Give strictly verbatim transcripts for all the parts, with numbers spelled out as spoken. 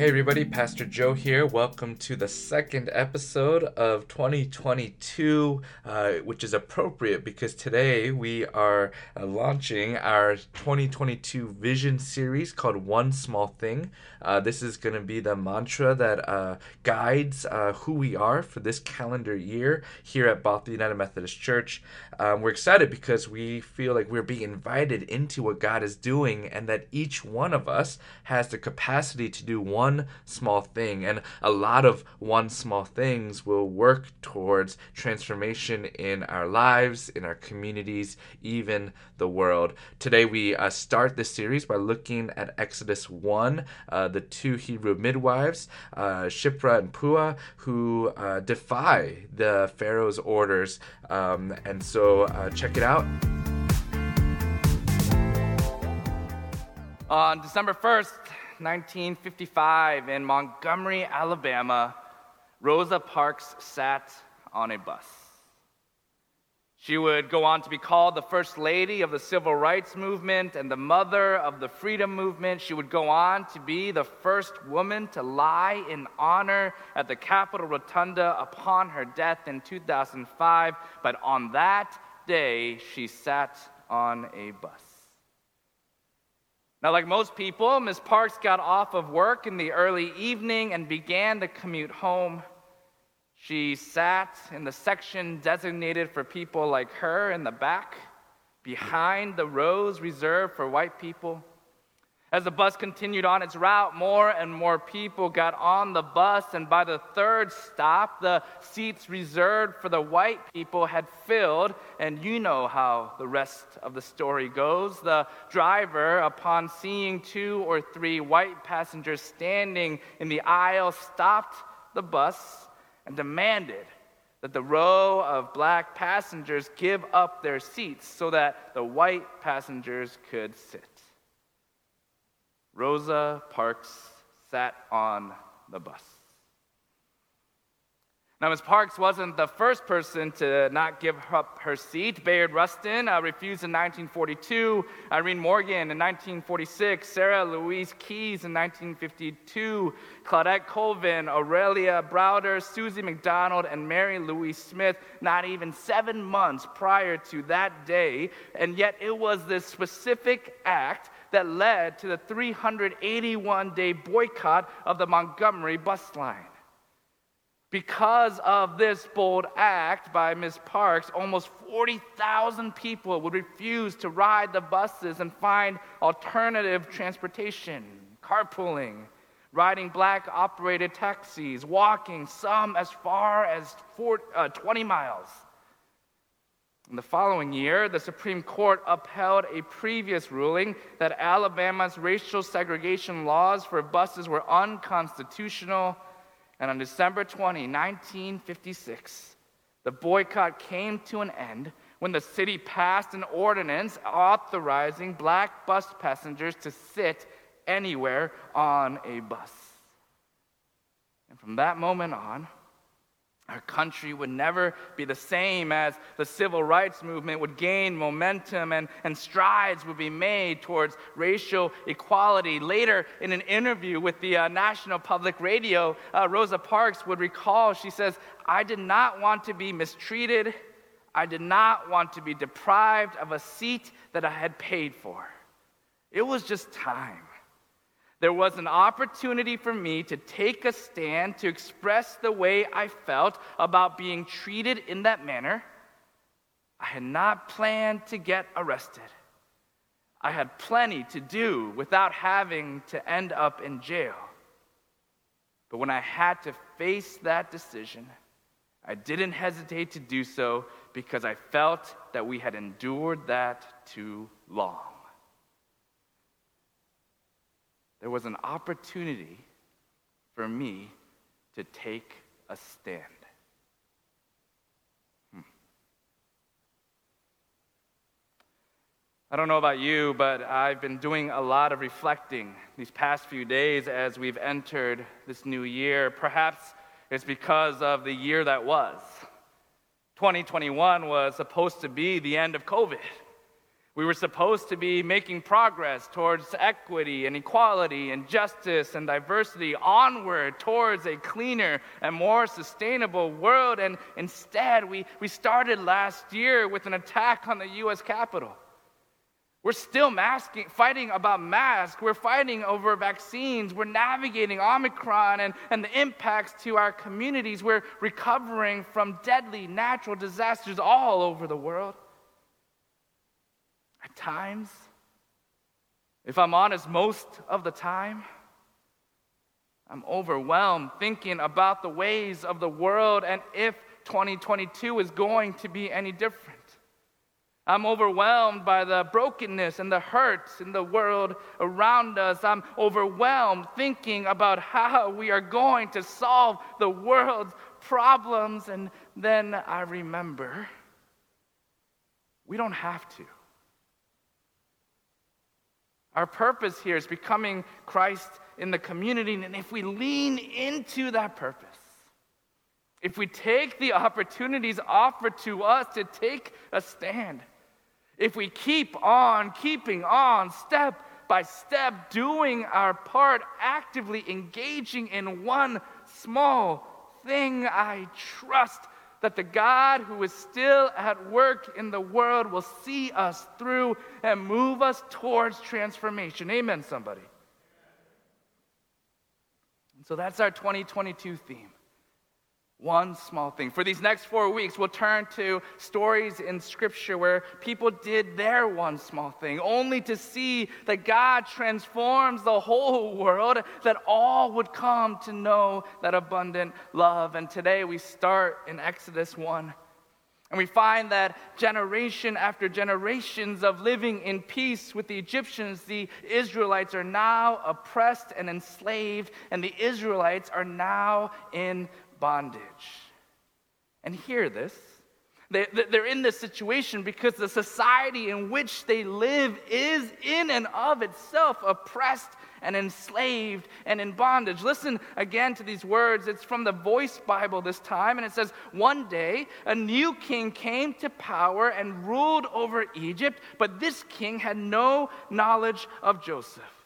Hey everybody, Pastor Joe here. Welcome to the second episode of twenty twenty-two, uh, which is appropriate because today we are uh, launching our twenty twenty-two vision series called One Small Thing. Uh, this is going to be the mantra that uh, guides uh, who we are for this calendar year here at Bothell United Methodist Church. Um, we're excited because we feel like we're being invited into what God is doing and that each one of us has the capacity to do one One small thing, and a lot of one small things will work towards transformation in our lives, in our communities, even the world. Today we uh, start this series by looking at Exodus one, uh, the two Hebrew midwives, uh, Shiphrah and Puah, who uh, defy the Pharaoh's orders, um, and so uh, check it out. On December first, nineteen fifty-five, in Montgomery, Alabama, Rosa Parks sat on a bus. She would go on to be called the First Lady of the Civil Rights Movement and the Mother of the Freedom Movement. She would go on to be the first woman to lie in honor at the Capitol Rotunda upon her death in two thousand five, but on that day, she sat on a bus. Now, like most people, Miz Parks got off of work in the early evening and began the commute home. She sat in the section designated for people like her in the back, behind the rows reserved for white people. As the bus continued on its route, more and more people got on the bus, and by the third stop, the seats reserved for the white people had filled, and you know how the rest of the story goes. The driver, upon seeing two or three white passengers standing in the aisle, stopped the bus and demanded that the row of black passengers give up their seats so that the white passengers could sit. Rosa Parks sat on the bus. Now, Miz Parks wasn't the first person to not give up her seat. Bayard Rustin uh, refused in nineteen forty-two, Irene Morgan in nineteen forty-six, Sarah Louise Keys in nineteen fifty-two, Claudette Colvin, Aurelia Browder, Susie McDonald, and Mary Louise Smith, not even seven months prior to that day, and yet it was this specific act that led to the three hundred eighty-one day boycott of the Montgomery bus line. Because of this bold act by Miz Parks, almost forty thousand people would refuse to ride the buses and find alternative transportation, carpooling, riding black-operated taxis, walking, some as far as forty, uh, twenty miles. In the following year, the Supreme Court upheld a previous ruling that Alabama's racial segregation laws for buses were unconstitutional, and on December twentieth, nineteen fifty-six, the boycott came to an end when the city passed an ordinance authorizing black bus passengers to sit anywhere on a bus. And from that moment on, our country would never be the same as the civil rights movement would gain momentum and, and strides would be made towards racial equality. Later, in an interview with the uh, National Public Radio, uh, Rosa Parks would recall, she says, "I did not want to be mistreated. I did not want to be deprived of a seat that I had paid for. It was just time. There was an opportunity for me to take a stand to express the way I felt about being treated in that manner. I had not planned to get arrested. I had plenty to do without having to end up in jail. But when I had to face that decision, I didn't hesitate to do so because I felt that we had endured that too long." There was an opportunity for me to take a stand. Hmm. I don't know about you, but I've been doing a lot of reflecting these past few days as we've entered this new year. Perhaps it's because of the year that was. twenty twenty-one was supposed to be the end of COVID. We were supposed to be making progress towards equity and equality and justice and diversity, onward towards a cleaner and more sustainable world. And instead, we, we started last year with an attack on the U S Capitol. We're still masking, fighting about masks. We're fighting over vaccines. We're navigating Omicron and, and the impacts to our communities. We're recovering from deadly natural disasters all over the world. At times, if I'm honest, most of the time, I'm overwhelmed thinking about the ways of the world and if twenty twenty-two is going to be any different. I'm overwhelmed by the brokenness and the hurts in the world around us. I'm overwhelmed thinking about how we are going to solve the world's problems. And then I remember, we don't have to. Our purpose here is becoming Christ in the community, and if we lean into that purpose, if we take the opportunities offered to us to take a stand, if we keep on keeping on, step by step, doing our part, actively engaging in one small thing, I trust that the God who is still at work in the world will see us through and move us towards transformation. Amen, somebody. And so that's our twenty twenty-two theme. One small thing. For these next four weeks, we'll turn to stories in Scripture where people did their one small thing, only to see that God transforms the whole world, that all would come to know that abundant love. And today we start in Exodus one. And we find that generation after generations of living in peace with the Egyptians, the Israelites are now oppressed and enslaved, and the Israelites are now in bondage. And hear this. They, they're in this situation because the society in which they live is in and of itself oppressed and enslaved and in bondage. Listen again to these words. It's from the Voice Bible this time, and it says, "One day a new king came to power and ruled over Egypt, but this king had no knowledge of Joseph.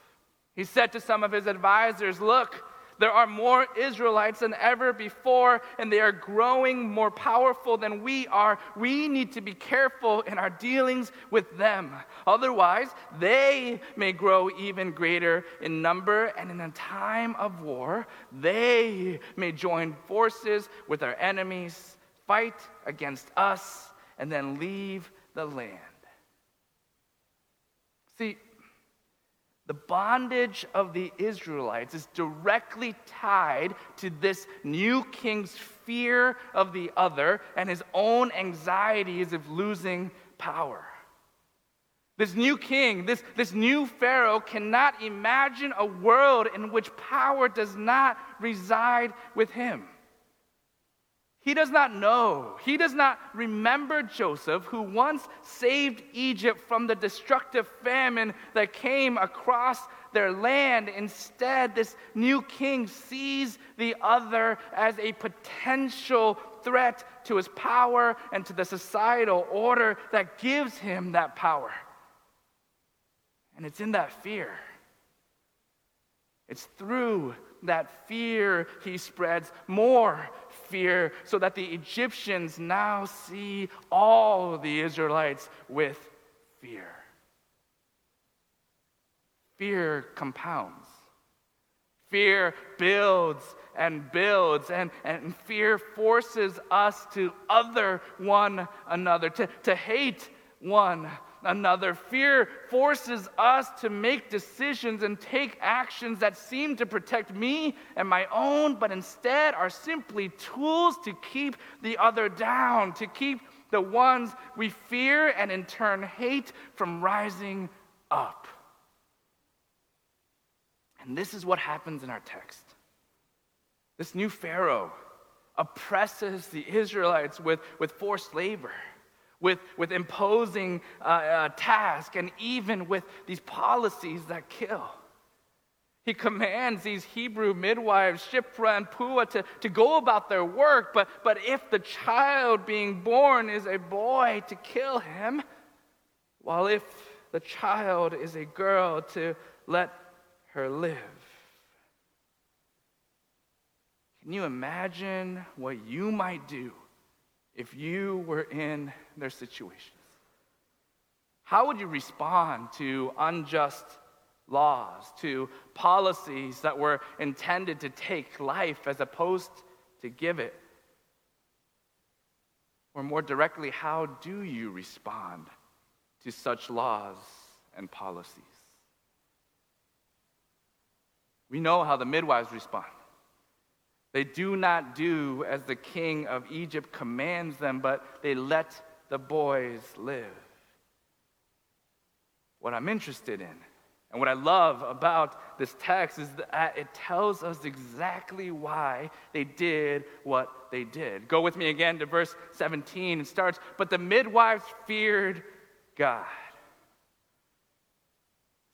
He said to some of his advisors, 'Look, there are more Israelites than ever before, and they are growing more powerful than we are. We need to be careful in our dealings with them. Otherwise, they may grow even greater in number, and in a time of war, they may join forces with our enemies, fight against us, and then leave the land.'" See, the bondage of the Israelites is directly tied to this new king's fear of the other and his own anxieties of losing power. This new king, this, this new Pharaoh cannot imagine a world in which power does not reside with him. He does not know, he does not remember Joseph, who once saved Egypt from the destructive famine that came across their land. Instead, this new king sees the other as a potential threat to his power and to the societal order that gives him that power. And it's in that fear. It's through that fear he spreads more fear, so that the Egyptians now see all the Israelites with fear. Fear compounds. Fear builds and builds, and, and fear forces us to other one another, to, to hate one another. Fear forces us to make decisions and take actions that seem to protect me and my own, but instead are simply tools to keep the other down, to keep the ones we fear and in turn hate from rising up. And this is what happens in our text. This new Pharaoh oppresses the Israelites with, with forced labor, with, with imposing uh, uh, tasks, and even with these policies that kill. He commands these Hebrew midwives, Shiphrah and Puah, to, to go about their work, but, but if the child being born is a boy, to kill him. while if the child is a girl, to let her live. Can you imagine what you might do if you were in their situations? How would you respond to unjust laws, to policies that were intended to take life as opposed to give it? Or more directly, how do you respond to such laws and policies? We know how the midwives respond. They do not do as the king of Egypt commands them, but they let the boys live. What I'm interested in, and what I love about this text, is that it tells us exactly why they did what they did. Go with me again to verse seventeen. It starts, "But the midwives feared God."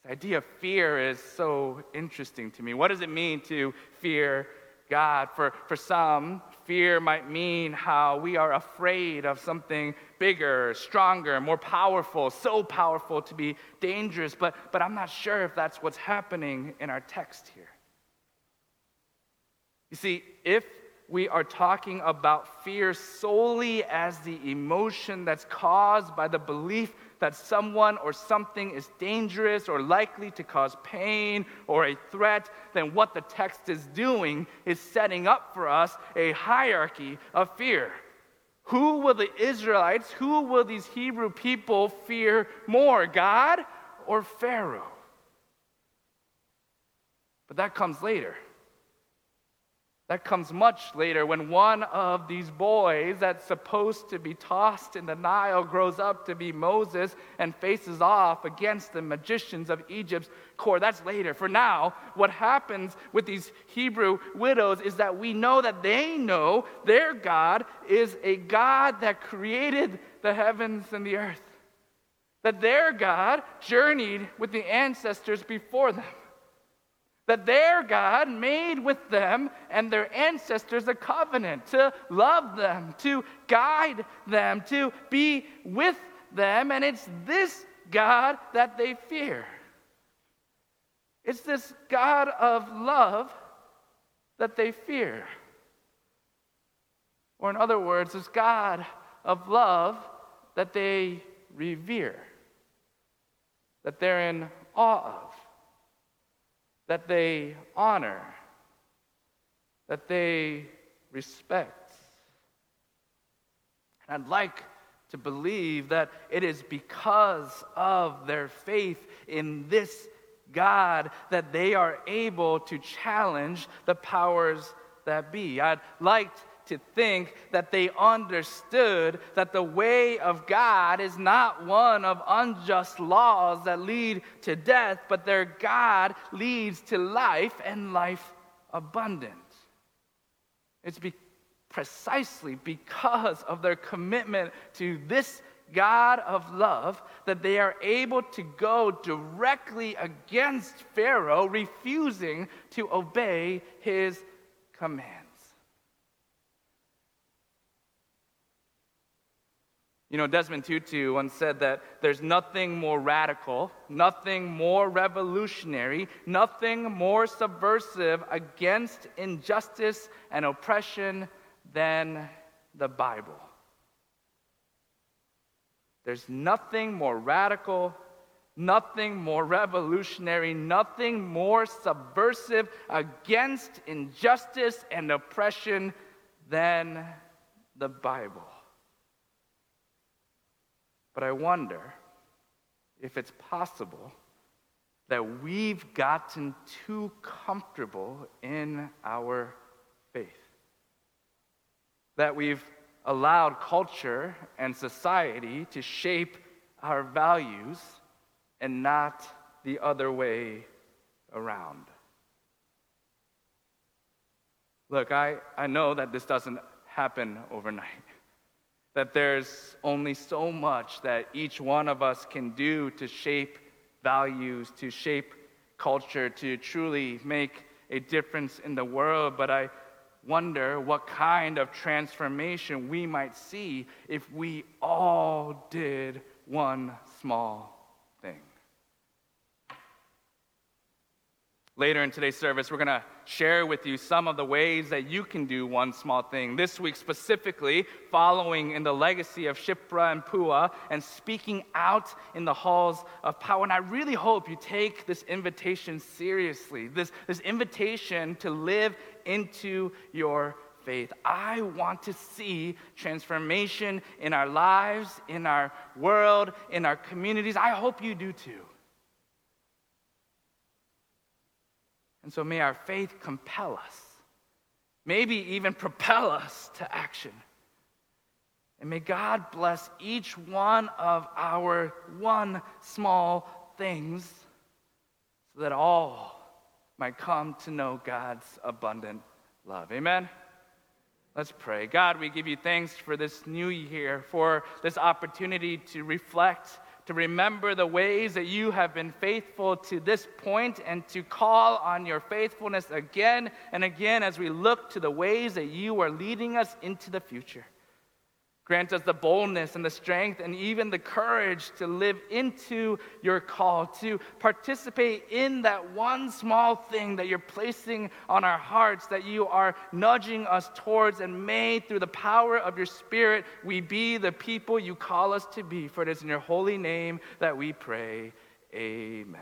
This idea of fear is so interesting to me. What does it mean to fear God? For, for some, fear might mean how we are afraid of something bigger, stronger, more powerful, so powerful to be dangerous, but, but I'm not sure if that's what's happening in our text here. You see, if we are talking about fear solely as the emotion that's caused by the belief that someone or something is dangerous or likely to cause pain or a threat, then what the text is doing is setting up for us a hierarchy of fear. Who will the Israelites, who will these Hebrew people fear more, God or Pharaoh? But that comes later. That comes much later, when one of these boys that's supposed to be tossed in the Nile grows up to be Moses and faces off against the magicians of Egypt's court. That's later. For now, what happens with these Hebrew widows is that we know that they know their God is a God that created the heavens and the earth, that their God journeyed with the ancestors before them, that their God made with them and their ancestors a covenant to love them, to guide them, to be with them. And it's this God that they fear. It's this God of love that they fear. Or in other words, this God of love that they revere, that they're in awe of, that they honor, that they respect. And I'd like to believe that it is because of their faith in this God that they are able to challenge the powers that be. I'd like to think that they understood that the way of God is not one of unjust laws that lead to death, but their God leads to life and life abundant. It's be- precisely because of their commitment to this God of love that they are able to go directly against Pharaoh, refusing to obey his command. You know, Desmond Tutu once said that there's nothing more radical, nothing more revolutionary, nothing more subversive against injustice and oppression than the Bible. There's nothing more radical, nothing more revolutionary, nothing more subversive against injustice and oppression than the Bible. But I wonder if it's possible that we've gotten too comfortable in our faith, that we've allowed culture and society to shape our values and not the other way around. Look, I, I know that this doesn't happen overnight, that there's only so much that each one of us can do to shape values, to shape culture, to truly make a difference in the world. But I wonder what kind of transformation we might see if we all did one small thing. Later in today's service, we're going to share with you some of the ways that you can do one small thing. This week specifically, following in the legacy of Shiphrah and Puah and speaking out in the halls of power. And I really hope you take this invitation seriously, this, this invitation to live into your faith. I want to see transformation in our lives, in our world, in our communities. I hope you do too. And so may our faith compel us, maybe even propel us to action. And may God bless each one of our one small things so that all might come to know God's abundant love. Amen? Let's pray. God, we give you thanks for this new year, for this opportunity to reflect, to remember the ways that you have been faithful to this point and to call on your faithfulness again and again as we look to the ways that you are leading us into the future. Grant us the boldness and the strength and even the courage to live into your call, to participate in that one small thing that you're placing on our hearts, that you are nudging us towards, and may, through the power of your Spirit, we be the people you call us to be. For it is in your holy name that we pray. Amen.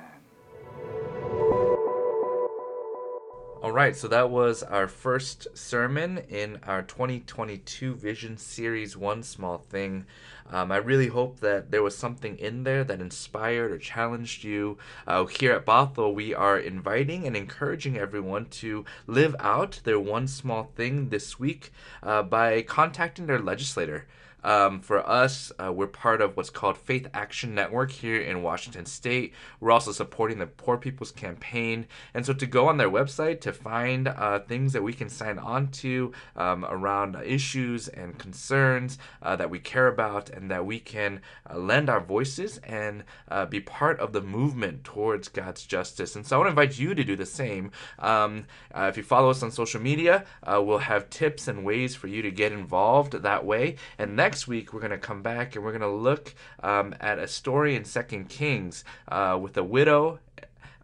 All right, so that was our first sermon in our twenty twenty-two Vision Series, One Small Thing. Um, I really hope that there was something in there that inspired or challenged you. Uh, here at Bothell, we are inviting and encouraging everyone to live out their one small thing this week uh, by contacting their legislator. Um, for us, uh, we're part of what's called Faith Action Network here in Washington State. We're also supporting the Poor People's Campaign. And so to go on their website to find uh, things that we can sign on to um, around issues and concerns uh, that we care about and that we can uh, lend our voices and uh, be part of the movement towards God's justice. And so I want to invite you to do the same. Um, uh, if you follow us on social media, uh, we'll have tips and ways for you to get involved that way. And next Next week, we're going to come back and we're going to look um, at a story in Second Kings uh, with a widow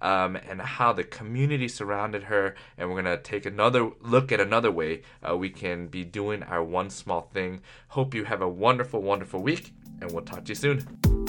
um, and how the community surrounded her. And we're going to take another look at another way uh, we can be doing our one small thing. Hope you have a wonderful, wonderful week, and we'll talk to you soon.